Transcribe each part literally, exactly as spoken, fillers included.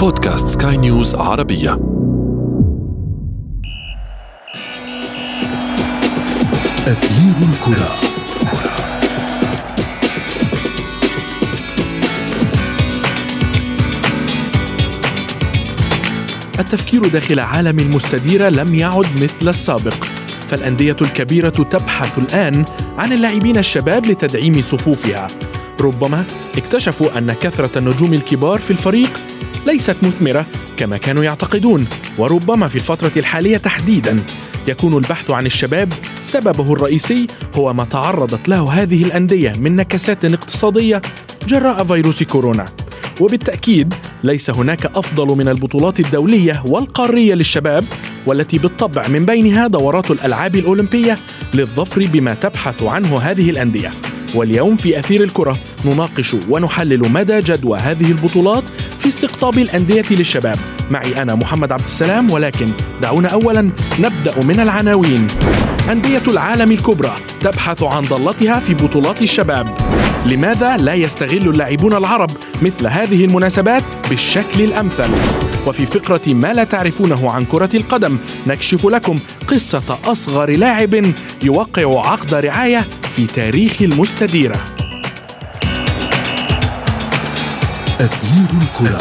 بودكاست سكاي نيوز عربية. أثير الكرة. التفكير داخل عالم المستديرة لم يعد مثل السابق، فالأندية الكبيرة تبحث الآن عن اللاعبين الشباب لتدعيم صفوفها. ربما اكتشفوا أن كثرة النجوم الكبار في الفريق ليست مثمرة كما كانوا يعتقدون، وربما في الفترة الحالية تحديداً يكون البحث عن الشباب سببه الرئيسي هو ما تعرضت له هذه الأندية من نكسات اقتصادية جراء فيروس كورونا. وبالتأكيد ليس هناك أفضل من البطولات الدولية والقارية للشباب، والتي بالطبع من بينها دورات الألعاب الأولمبية، للظفر بما تبحث عنه هذه الأندية. واليوم في أثير الكرة نناقش ونحلل مدى جدوى هذه البطولات في استقطاب الأندية للشباب. معي أنا محمد عبد السلام، ولكن دعونا أولا نبدأ من العناوين. أندية العالم الكبرى تبحث عن ضالتها في بطولات الشباب. لماذا لا يستغل اللاعبون العرب مثل هذه المناسبات بالشكل الأمثل؟ وفي فقرة ما لا تعرفونه عن كرة القدم نكشف لكم قصة أصغر لاعب يوقع عقد رعاية في تاريخ المستديرة. أثير الكرة.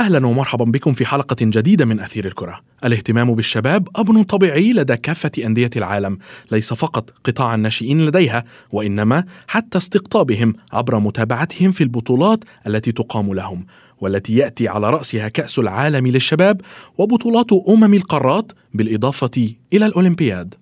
أهلا ومرحبا بكم في حلقة جديدة من أثير الكرة. الاهتمام بالشباب أمر طبيعي لدى كافة أندية العالم، ليس فقط قطاع الناشئين لديها، وإنما حتى استقطابهم عبر متابعتهم في البطولات التي تقام لهم، والتي يأتي على رأسها كأس العالم للشباب وبطولات أمم القارات، بالإضافة إلى الأولمبياد.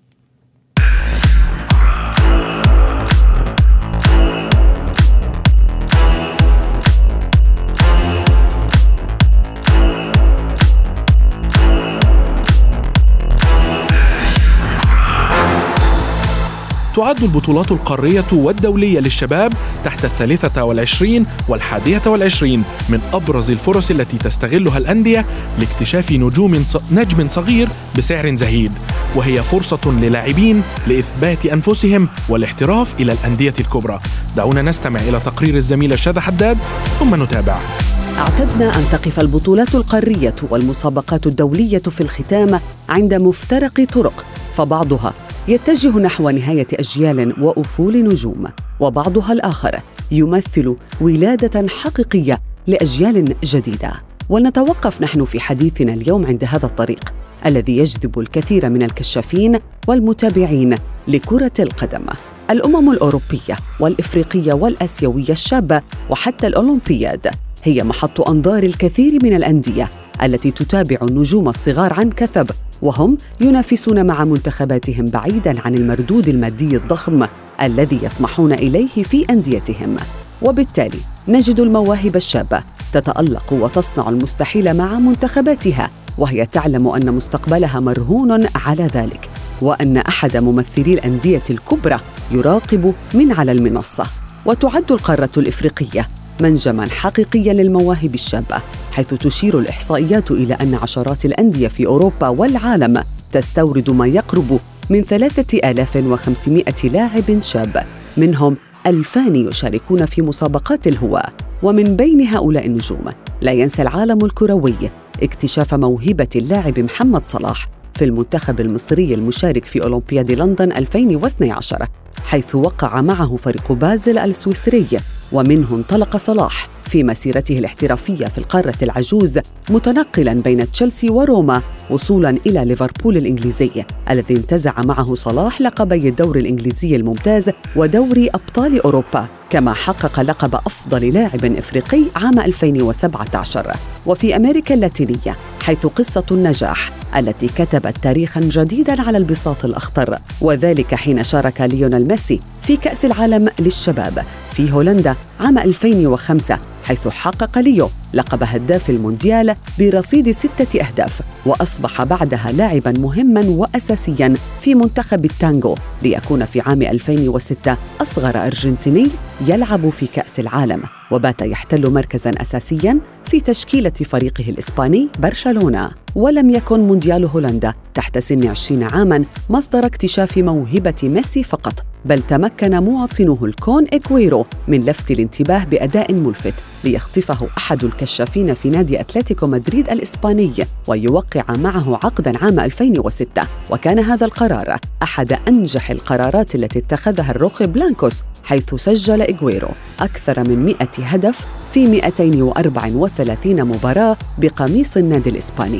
تعد البطولات القارية والدولية للشباب تحت الثالثة والعشرين والحادية والعشرين من أبرز الفرص التي تستغلها الأندية لاكتشاف نجوم نجم صغير بسعر زهيد، وهي فرصة للاعبين لإثبات أنفسهم والاحتراف إلى الأندية الكبرى. دعونا نستمع إلى تقرير الزميلة شذى حداد ثم نتابع. اعتدنا أن تقف البطولات القارية والمسابقات الدولية في الختام عند مفترق طرق، فبعضها يتجه نحو نهاية أجيال وأفول نجوم، وبعضها الآخر يمثل ولادة حقيقية لأجيال جديدة. ولنتوقف نحن في حديثنا اليوم عند هذا الطريق الذي يجذب الكثير من الكشافين والمتابعين لكرة القدم. الأمم الأوروبية والإفريقية والآسيوية الشابة وحتى الأولمبياد هي محط أنظار الكثير من الأندية التي تتابع النجوم الصغار عن كثب، وهم ينافسون مع منتخباتهم بعيداً عن المردود المادي الضخم الذي يطمحون إليه في أنديتهم. وبالتالي نجد المواهب الشابة تتألق وتصنع المستحيل مع منتخباتها، وهي تعلم أن مستقبلها مرهون على ذلك، وأن أحد ممثلي الأندية الكبرى يراقب من على المنصة. وتعد القارة الإفريقية منجماً حقيقياً للمواهب الشابة، حيث تشير الإحصائيات إلى أن عشرات الأندية في أوروبا والعالم تستورد ما يقرب من ثلاثة آلاف وخمسمائة لاعب شاب، منهم ألفان يشاركون في مسابقات الهواء. ومن بين هؤلاء النجوم لا ينسى العالم الكروي اكتشاف موهبة اللاعب محمد صلاح في المنتخب المصري المشارك في أولمبياد لندن ألفين واثني عشر، حيث وقع معه فريق بازل السويسري، ومنه انطلق صلاح في مسيرته الاحترافية في القارة العجوز، متنقلاً بين تشيلسي وروما، وصولاً إلى ليفربول الإنجليزي الذي انتزع معه صلاح لقبي الدوري الإنجليزي الممتاز ودوري أبطال أوروبا، كما حقق لقب أفضل لاعب إفريقي عام ألفين وسبعة عشر. وفي أمريكا اللاتينية، حيث قصة النجاح التي كتبت تاريخاً جديداً على البساط الأخضر، وذلك حين شارك ليونيل ميسي في كأس العالم للشباب في هولندا عام ألفين وخمسة، حيث حقق ليو لقب هداف المونديال برصيد ستة أهداف، وأصبح بعدها لاعباً مهماً وأساسياً في منتخب التانغو، ليكون في عام ألفين وستة أصغر أرجنتيني يلعب في كأس العالم، وبات يحتل مركزاً أساسياً في تشكيلة فريقه الإسباني برشلونة. ولم يكن مونديال هولندا تحت سن عشرين عاماً مصدر اكتشاف موهبة ميسي فقط، بل تمكن مواطنه الكون إكويرو من لفت الانتباه بأداء ملفت ليخطفه أحد الكشافين في نادي أتلتيكو مدريد الإسباني ويوقع معه عقداً عام ألفين وستة، وكان هذا القرار أحد أنجح القرارات التي اتخذها الروخي بلانكوس، حيث سجل إكويرو أكثر من مئة هدف في مئتين وأربع وثلاثين مباراة بقميص النادي الإسباني.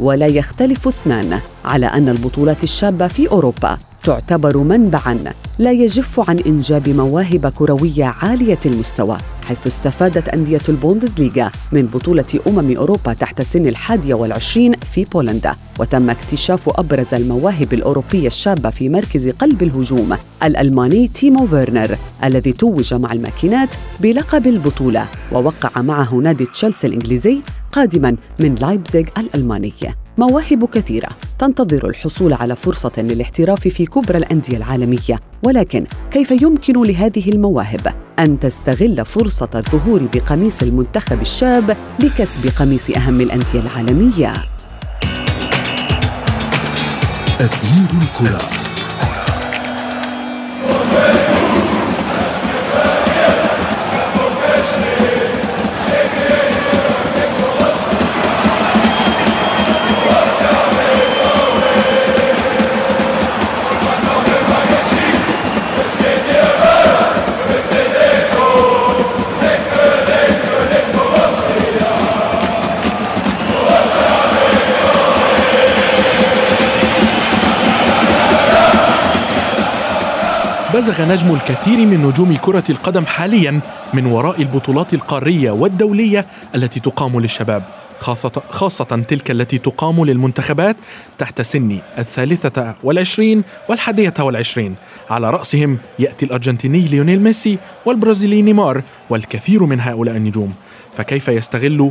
ولا يختلف اثنان على أن البطولات الشابة في أوروبا تعتبر منبعاً لا يجف عن إنجاب مواهب كروية عالية المستوى، حيث استفادت أندية البوندسليغا من بطولة أمم أوروبا تحت سن الحادية والعشرين في بولندا، وتم اكتشاف أبرز المواهب الأوروبية الشابة في مركز قلب الهجوم الألماني تيمو فيرنر، الذي توج مع الماكينات بلقب البطولة، ووقع معه نادي تشيلسي الإنجليزي قادماً من لايبزيغ الألماني. مواهب كثيرة تنتظر الحصول على فرصة للاحتراف في كبرى الأندية العالمية، ولكن كيف يمكن لهذه المواهب أن تستغل فرصة الظهور بقميص المنتخب الشاب لكسب قميص أهم الأندية العالمية؟ أثير الكرة. بزغ نجم الكثير من نجوم كرة القدم حالياً من وراء البطولات القارية والدولية التي تقام للشباب، خاصة, خاصة تلك التي تقام للمنتخبات تحت سن الثالثة والعشرين والحادية والعشرين. على رأسهم يأتي الأرجنتيني ليونيل ميسي والبرازيلي نيمار والكثير من هؤلاء النجوم. فكيف يستغل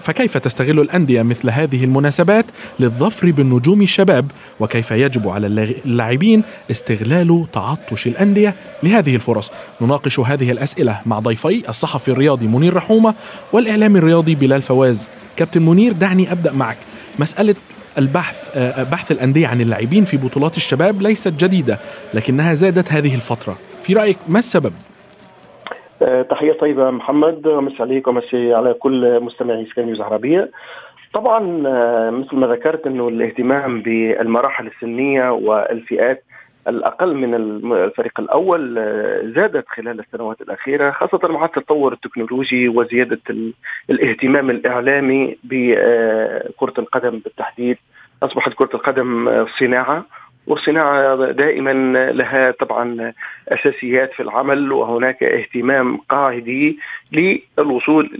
فكيف تستغل الأندية مثل هذه المناسبات للظفر بالنجوم الشباب، وكيف يجب على اللاعبين استغلال تعطش الأندية لهذه الفرص؟ نناقش هذه الأسئلة مع ضيفي الصحفي الرياضي منير رحومة والإعلامي الرياضي بلال فواز. كابتن منير، دعني أبدأ معك. مسألة البحث بحث الأندية عن اللاعبين في بطولات الشباب ليست جديدة، لكنها زادت هذه الفترة. في رأيك ما السبب؟ تحية طيبة محمد، ومسي عليك ومسي على كل مستمعي سكاي نيوز عربية. طبعا مثل ما ذكرت أنه الاهتمام بالمراحل السنية والفئات الأقل من الفريق الأول زادت خلال السنوات الأخيرة، خاصة مع التطور التكنولوجي وزيادة الاهتمام الإعلامي بكرة القدم بالتحديد. أصبحت كرة القدم صناعة، والصناعة دائما لها طبعا أساسيات في العمل، وهناك اهتمام قاعدي للوصول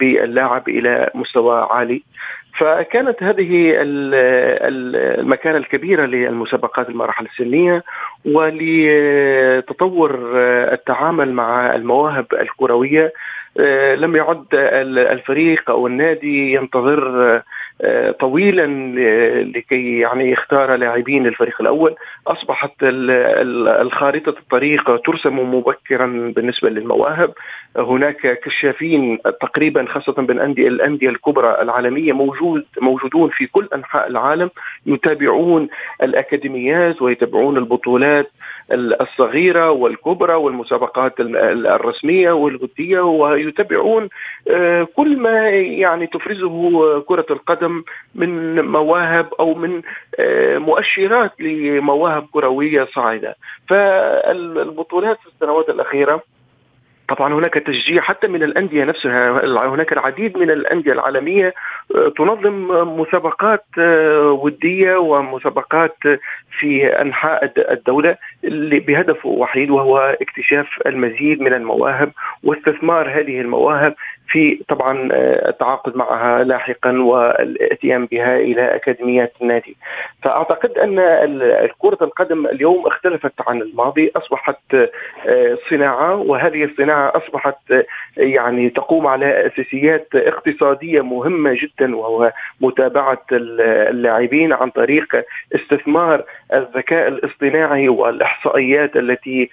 باللاعب إلى مستوى عالي. فكانت هذه المكانة الكبيرة للمسابقات المراحل السنية ولتطور التعامل مع المواهب الكروية. لم يعد الفريق أو النادي ينتظر طويلا لكي يعني يختار لاعبين للفريق الأول. أصبحت الخارطة الطريق ترسم مبكرا بالنسبة للمواهب. هناك كشافين تقريبا خاصة بالأندية الأندية الكبرى العالمية موجود موجودون في كل أنحاء العالم، يتابعون الأكاديميات ويتابعون البطولات الصغيرة والكبرى والمسابقات الرسمية والودية، ويتابعون كل ما يعني تفرزه كرة القدم من مواهب أو من مؤشرات لمواهب كروية صاعدة. فالبطولات في السنوات الأخيرة طبعا هناك تشجيع حتى من الأندية نفسها. هناك العديد من الأندية العالمية تنظم مسابقات ودية ومسابقات في أنحاء الدولة بهدف وحيد، وهو اكتشاف المزيد من المواهب واستثمار هذه المواهب في طبعا التعاقد معها لاحقا والاتيان بها إلى أكاديميات النادي. فأعتقد أن كرة القدم اليوم اختلفت عن الماضي، أصبحت صناعة، وهذه الصناعة أصبحت يعني تقوم على أساسيات اقتصادية مهمة جدا، وهو متابعة اللاعبين عن طريق استثمار الذكاء الاصطناعي والإحصائيات التي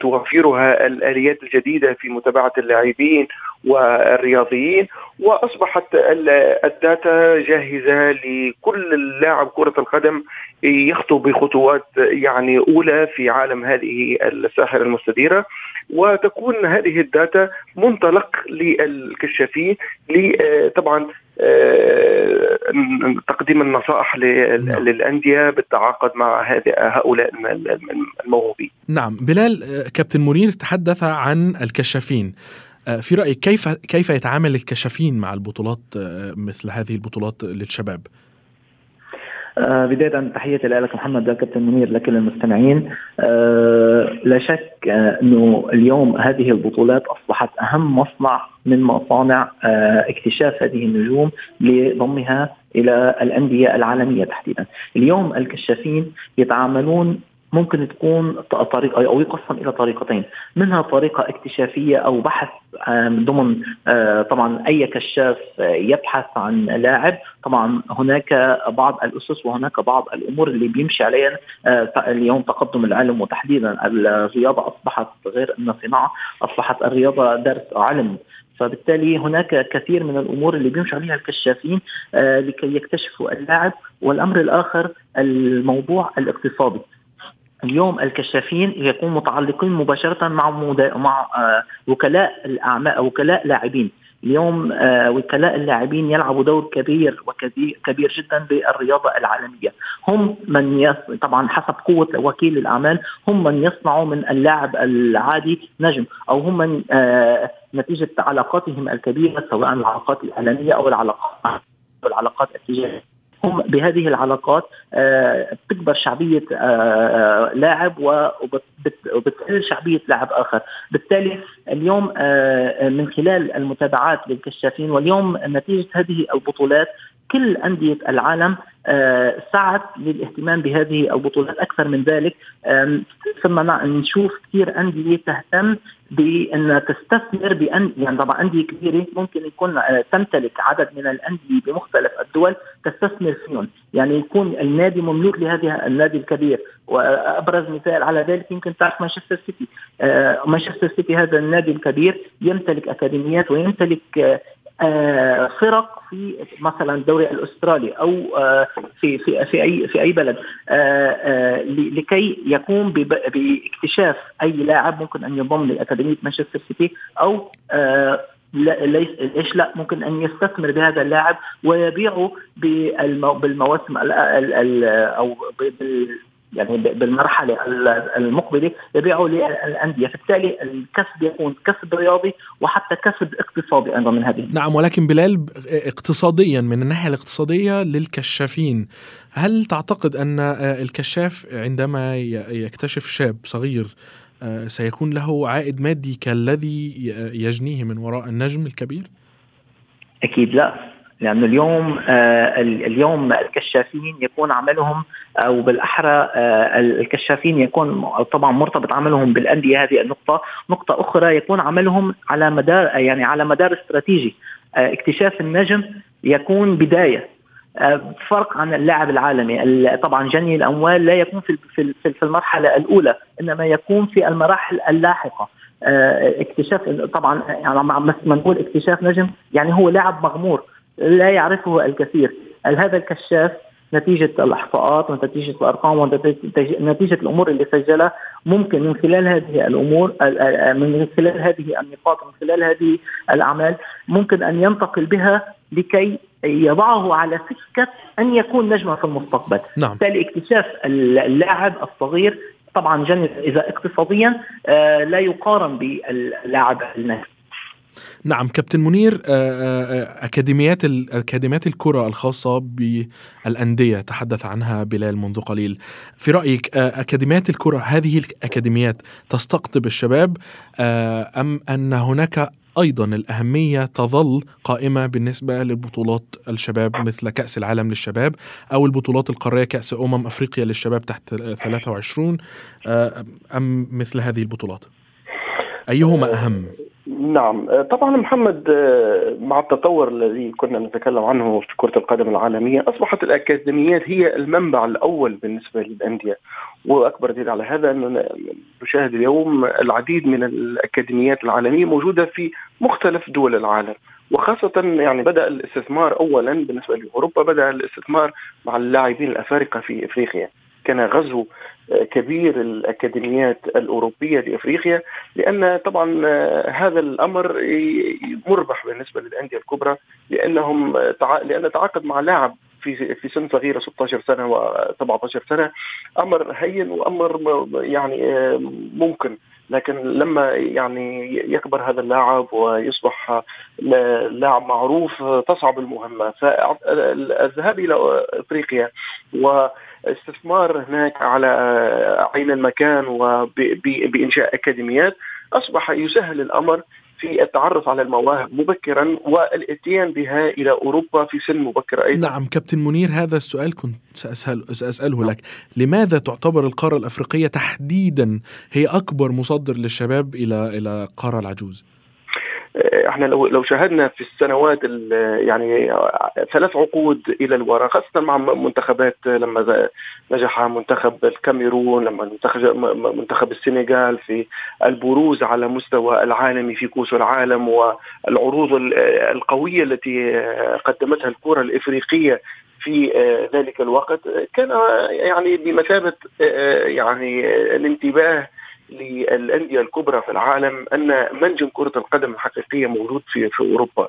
توفرها الآليات الجديدة في متابعة اللاعبين والرياضيين، وأصبحت الداتا جاهزة لكل اللاعب كرة القدم يخطو بخطوات يعني أولى في عالم هذه الساحة المستديرة، وتكون هذه الداتا منطلق للكشافين طبعا تقديم النصائح للأندية بالتعاقد مع هؤلاء الموهوبين. نعم بلال، كابتن منير تحدث عن الكشافين، في رأيك كيف كيف يتعامل الكشافين مع البطولات مثل هذه البطولات للشباب؟ آه بداية تحية لك محمد والكابتن منير لكل المستمعين. آه لا شك آه أنه اليوم هذه البطولات أصبحت أهم مصنع من مصانع آه اكتشاف هذه النجوم لضمها إلى الأندية العالمية تحديدا. اليوم الكشافين يتعاملون ممكن تكون طريقة أو يقسم إلى طريقتين، منها طريقة اكتشافية أو بحث ضمن طبعا أي كشاف يبحث عن لاعب، طبعا هناك بعض الأسس وهناك بعض الأمور اللي بيمشي عليها. اليوم تقدم العلم وتحديدا الرياضة أصبحت غير أن صناعة، أصبحت الرياضة درس علم، فبالتالي هناك كثير من الأمور اللي بيمشي عليها الكشافين لكي يكتشفوا اللاعب. والأمر الآخر الموضوع الاقتصادي، اليوم الكشافين يكون متعلقين مباشرة مع مع وكلاء الأعمال أو وكلاء لاعبين. اليوم وكلاء اللاعبين يلعبوا دور كبير وكبير جدا بالرياضة العالمية، هم من يص... طبعا حسب قوة وكيل الأعمال هم من يصنعوا من اللاعب العادي نجم، أو هم من نتيجة علاقاتهم الكبيرة سواء العلاقات الإعلامية أو العلاقات أو العلاقات التجارية، هم بهذه العلاقات آه بتكبر شعبية آه لاعب وبتقل شعبية لاعب آخر. بالتالي اليوم آه من خلال المتابعات للكشافين، واليوم نتيجة هذه البطولات كل أندية العالم آه سعت للاهتمام بهذه البطولات. أكثر من ذلك آه ثم نشوف كثير أندية تهتم بأن تستثمر بأن يعني طبعا أندية كبيرة ممكن يكون آه تمتلك عدد من الأندية بمختلف الدول تستثمر فيهم، يعني يكون النادي مملوك لهذه النادي الكبير. وأبرز مثال على ذلك يمكن تعرف مانشستر سيتي. آه مانشستر سيتي هذا النادي الكبير يمتلك أكاديميات ويمتلك آه آه فرق في مثلا الدوري الأسترالي أو آه في في في أي في أي بلد آه آه لكي يقوم باكتشاف أي لاعب ممكن أن ينضم لأكاديمية مانشستر سيتي، أو آه لا ليس إيش لا ممكن أن يستثمر بهذا اللاعب ويبيعه بالمو بالمواسم ال ال ال أو بال يعني بالمرحلة المقبلة يبيعوا للأندية. فبالتالي الكسب يكون كسب رياضي وحتى كسب اقتصادي أيضا من هذه. نعم، ولكن بلال اقتصاديا من الناحية الاقتصادية للكشافين، هل تعتقد أن الكشاف عندما يكتشف شاب صغير سيكون له عائد مادي كالذي يجنيه من وراء النجم الكبير؟ أكيد لا، لأن يعني اليوم آه اليوم الكشافين يكون عملهم أو بالأحرى آه الكشافين يكون طبعا مرتبط عملهم بالأندية. هذه النقطة. نقطة أخرى يكون عملهم على مدار يعني على مدار استراتيجي. آه اكتشاف النجم يكون بداية، فرق عن اللاعب العالمي. طبعا جني الأموال لا يكون في في المرحلة الأولى، إنما يكون في المراحل اللاحقة. اكتشاف طبعا يعني ما نقول اكتشاف نجم يعني هو لاعب مغمور لا يعرفه الكثير. هذا الكشاف نتيجة الإحصاءات ونتيجة الأرقام ونتيجة الأمور اللي سجلها ممكن من خلال هذه الأمور من خلال هذه النقاط من خلال هذه الأعمال ممكن أن ينتقل بها لكي يضعه على سكة أن يكون نجما في المستقبل. نعم. بالتالي اكتشاف اللاعب الصغير طبعا جنب إذا اقتصاديا لا يقارن باللاعب الناجح. نعم كابتن منير، أكاديميات أكاديميات الكرة الخاصة بالأندية تحدث عنها بلال منذ قليل، في رأيك أكاديميات الكرة هذه الأكاديميات تستقطب الشباب أم أن هناك أيضا الأهمية تظل قائمة بالنسبة لبطولات الشباب مثل كأس العالم للشباب أو البطولات القارية كأس أمم أفريقيا للشباب تحت ثلاثة وعشرين، أم مثل هذه البطولات أيهما أهم؟ نعم طبعا محمد، مع التطور الذي كنا نتكلم عنه في كرة القدم العالمية أصبحت الأكاديميات هي المنبع الأول بالنسبة للأندية، واكبر دليل على هذا اننا نشاهد اليوم العديد من الاكاديميات العالميه موجوده في مختلف دول العالم، وخاصه يعني بدا الاستثمار اولا بالنسبه لاوروبا، بدا الاستثمار مع اللاعبين الافارقه في افريقيا. كان غزو كبير الأكاديميات الأوروبية لأفريقيا، لأن طبعا هذا الأمر مربح بالنسبة للأندية الكبرى، لأنهم لأن تعاقد مع لاعب في في سن صغيرة ستة عشر سنة وسبعة عشر سنة أمر هين وأمر يعني ممكن، لكن لما يعني يكبر هذا اللاعب ويصبح لاعب معروف تصعب المهمة. فالذهاب إلى أفريقيا و استثمار هناك على عين المكان وبإنشاء أكاديميات أصبح يسهل الأمر في التعرف على المواهب مبكرا والاتيان بها إلى أوروبا في سن مبكر أيضا. نعم كابتن منير، هذا السؤال كنت سأسهل سأسأله نعم. لك، لماذا تعتبر القارة الأفريقية تحديدا هي أكبر مصدر للشباب إلى إلى القارة العجوز؟ احنا لو لو شاهدنا في السنوات يعني ثلاث عقود الى الوراء، خاصه مع منتخبات، لما نجح منتخب الكاميرون، لما منتخب منتخب السنغال في البروز على مستوى العالمي في كؤوس العالم، والعروض القويه التي قدمتها الكره الافريقيه في ذلك الوقت كان يعني بمثابه يعني الانتباه للأندية الكبرى في العالم أن منجم كرة القدم الحقيقية موجود في في أوروبا،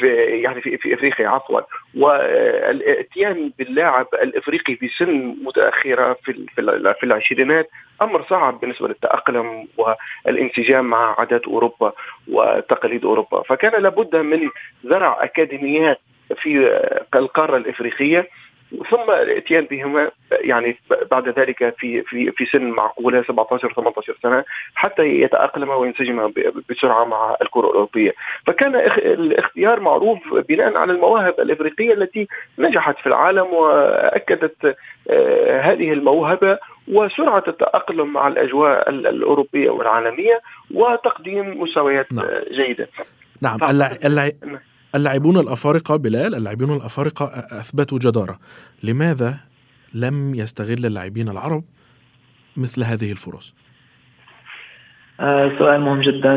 في يعني في في أفريقيا عفوا، والاتيان باللاعب الأفريقي بسن متأخرة في في العشرينات أمر صعب بالنسبة للتأقلم والانسجام مع عادات أوروبا وتقاليد أوروبا. فكان لابد من زرع أكاديميات في القارة الأفريقية ثم الاتيان بهما يعني بعد ذلك في في في سن معقوله سبعة عشر ثمانية عشر سنة حتى يتأقلم وينسجم بسرعه مع الكره الاوروبيه. فكان الاختيار معروف بناء على المواهب الافريقيه التي نجحت في العالم واكدت هذه الموهبه وسرعه التأقلم مع الاجواء الاوروبيه والعالميه وتقديم مستويات نعم. جيده. نعم اللع... اللاعبون الأفارقة بلال اللاعبون الأفارقة أثبتوا جدارة، لماذا لم يستغل اللاعبين العرب مثل هذه الفرص؟ آه سؤال مهم جدا.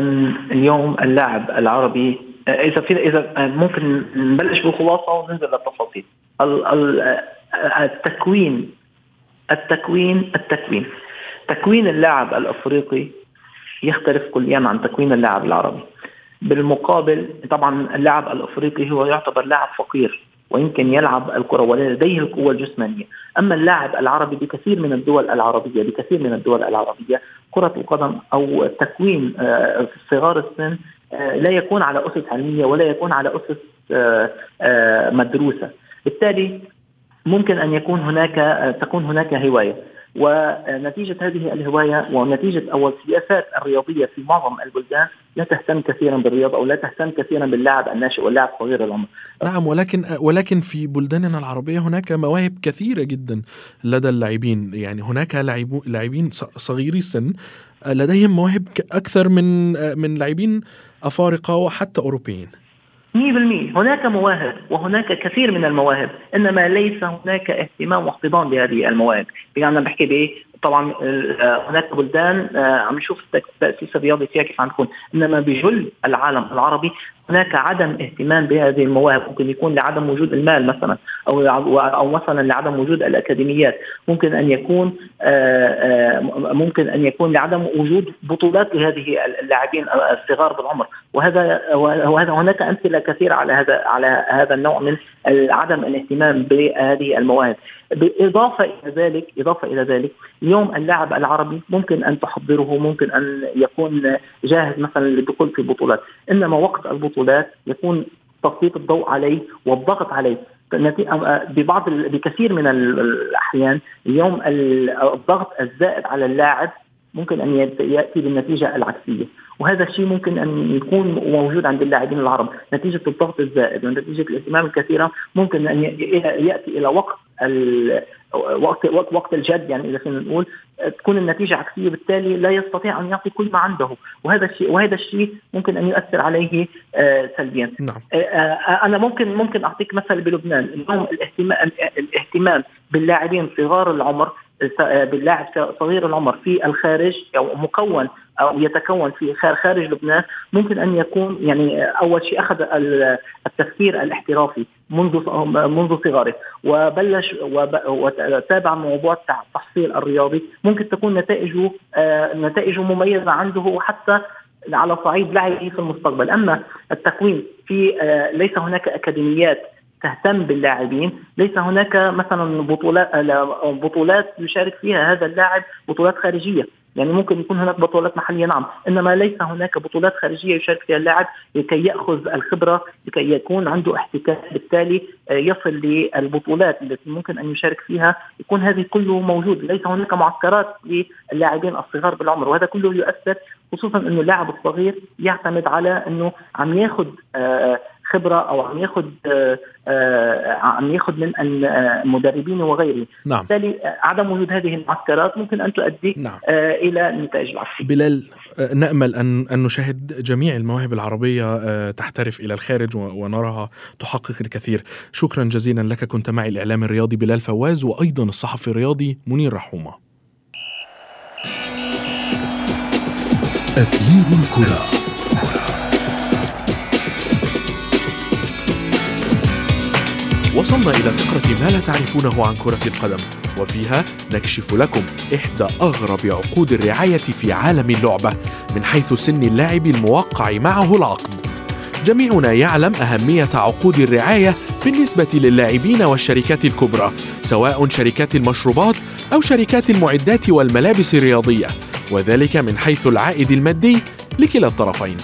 اليوم اللاعب العربي إذا فينا إذا ممكن نبلش بخلاصة وننزل للتفاصيل. التكوين التكوين التكوين تكوين اللاعب الأفريقي يختلف كليا عن تكوين اللاعب العربي. بالمقابل طبعا اللاعب الأفريقي هو يعتبر لاعب فقير ويمكن يلعب الكرة ولا لديه القوة الجسمانية، أما اللاعب العربي بكثير من الدول العربية بكثير من الدول العربية كرة القدم أو تكوين صغار السن لا يكون على أسس علمية ولا يكون على أسس مدروسة، بالتالي ممكن أن يكون هناك تكون هناك هواية، ونتيجة هذه الهواية ونتيجة أول سياسات الرياضية في معظم البلدان لا تهتم كثيرا بالرياضة أو لا تهتم كثيرا باللاعب الناشئ واللاعب صغير العمر. نعم ولكن ولكن في بلداننا العربية هناك مواهب كثيرة جدا لدى اللاعبين، يعني هناك لاعبين صغيري السن لديهم مواهب أكثر من من لاعبين أفارقة وحتى أوروبيين. مئة بالمئة هناك مواهب وهناك كثير من المواهب، إنما ليس هناك اهتمام واحتضان بهذه المواهب. يعني أنا بحكي بإيه؟ طبعا هناك بلدان عم نشوف التأسيس الرياضي فيها كيف عم تكون، إنما بجل العالم العربي هناك عدم اهتمام بهذه المواهب. ممكن يكون لعدم وجود المال مثلا أو أو مثلا لعدم وجود الأكاديميات، ممكن أن يكون ممكن أن يكون لعدم وجود بطولات لهذه اللاعبين الصغار بالعمر، وهذا وهذا هناك أمثلة كثيرة على هذا على هذا النوع من عدم الاهتمام بهذه المواهب. بالإضافة إلى ذلك إضافة إلى ذلك اليوم اللاعب العربي ممكن أن تحضره، ممكن أن يكون جاهز مثلا للدخول في بطولات، إنما وقت البطولات يكون تسليط الضوء عليه والضغط عليه. ببعض بكثير من الأحيان اليوم الضغط الزائد على اللاعب ممكن أن يأتي بالنتيجة العكسية، وهذا الشيء ممكن أن يكون موجود عند اللاعبين العرب نتيجة الضغط الزائد ونتيجة الاهتمام الكثيرة، ممكن أن يأتي إلى وقت وقت وقت الجد، يعني إذا كنا نقول تكون النتيجة عكسية، بالتالي لا يستطيع أن يعطي كل ما عنده، وهذا الشيء وهذا الشيء ممكن أن يؤثر عليه سلبيا. نعم. أنا ممكن ممكن أعطيك مثال بلبنان. اليوم الاهتمام الاهتمام باللاعبين صغار العمر باللاعب صغير العمر في الخارج أو مكون أو يتكون في خارج لبنان، ممكن أن يكون يعني أول شيء أخذ التفكير الاحترافي منذ منذ صغره، وبلش وتابع موضوع التحصيل الرياضي، ممكن تكون نتائجه نتائجه مميزة عنده حتى على صعيد لعبه في المستقبل. أما التكوين في ليس هناك أكاديميات تهتم باللاعبين، ليس هناك مثلا بطولات بطولات يشارك فيها هذا اللاعب، بطولات خارجية، يعني ممكن يكون هناك بطولات محلية نعم، إنما ليس هناك بطولات خارجية يشارك فيها اللاعب لكي يأخذ الخبرة، لكي يكون عنده احتكاك، بالتالي يصل للبطولات التي ممكن أن يشارك فيها، يكون هذه كله موجود. ليس هناك معسكرات للاعبين الصغار بالعمر، وهذا كله يؤثر، خصوصا إنه اللاعب الصغير يعتمد على إنه عم ياخذ خبرة أو عم ياخد عم ياخد من المدربين وغيره. نعم. بالتالي عدم وجود هذه المعسكرات ممكن أن تؤدي نعم. إلى نتائج العكسية. بلال، نأمل أن أن نشاهد جميع المواهب العربية تحترف إلى الخارج ونراها تحقق الكثير. شكرا جزيلا لك، كنت معي الإعلام الرياضي بلال فواز وأيضا الصحفي الرياضي منير رحومة. أثير الكرة. وصلنا إلى فقرة ما لا تعرفونه عن كرة القدم، وفيها نكشف لكم إحدى أغرب عقود الرعاية في عالم اللعبة من حيث سن اللاعب الموقع معه العقد. جميعنا يعلم أهمية عقود الرعاية بالنسبة للاعبين والشركات الكبرى، سواء شركات المشروبات أو شركات المعدات والملابس الرياضية، وذلك من حيث العائد المادي لكلا الطرفين.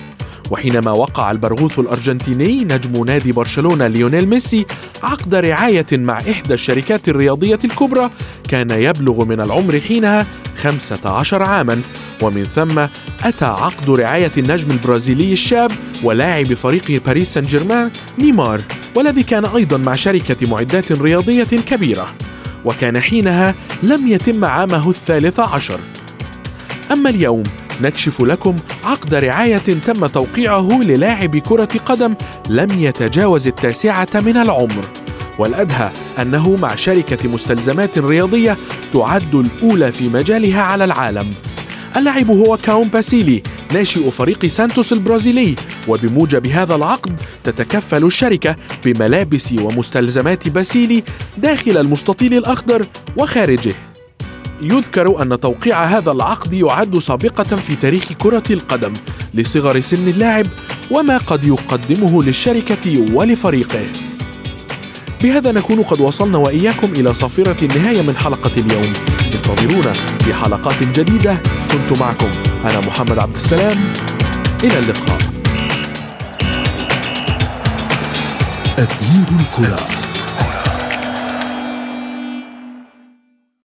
وحينما وقع البرغوث الأرجنتيني نجم نادي برشلونة ليونيل ميسي عقد رعاية مع إحدى الشركات الرياضية الكبرى، كان يبلغ من العمر حينها خمسة عشر عاما، ومن ثم أتى عقد رعاية النجم البرازيلي الشاب ولاعب فريق باريس سان جيرمان نيمار، والذي كان أيضا مع شركة معدات رياضية كبيرة، وكان حينها لم يتم عامه الثالث عشر. أما اليوم نكشف لكم عقد رعاية تم توقيعه للاعب كرة قدم لم يتجاوز التاسعة من العمر، والأدهى أنه مع شركة مستلزمات رياضية تعد الأولى في مجالها على العالم. اللاعب هو كاون باسيلي، ناشئ فريق سانتوس البرازيلي، وبموجب هذا العقد تتكفل الشركة بملابس ومستلزمات باسيلي داخل المستطيل الأخضر وخارجه. يذكر أن توقيع هذا العقد يعد سابقة في تاريخ كرة القدم لصغر سن اللاعب وما قد يقدمه للشركة ولفريقه. بهذا نكون قد وصلنا وإياكم إلى صافرة النهاية من حلقة اليوم، انتظرونا في حلقات جديدة. كنت معكم أنا محمد عبد السلام، إلى اللقاء. أثير الكرة.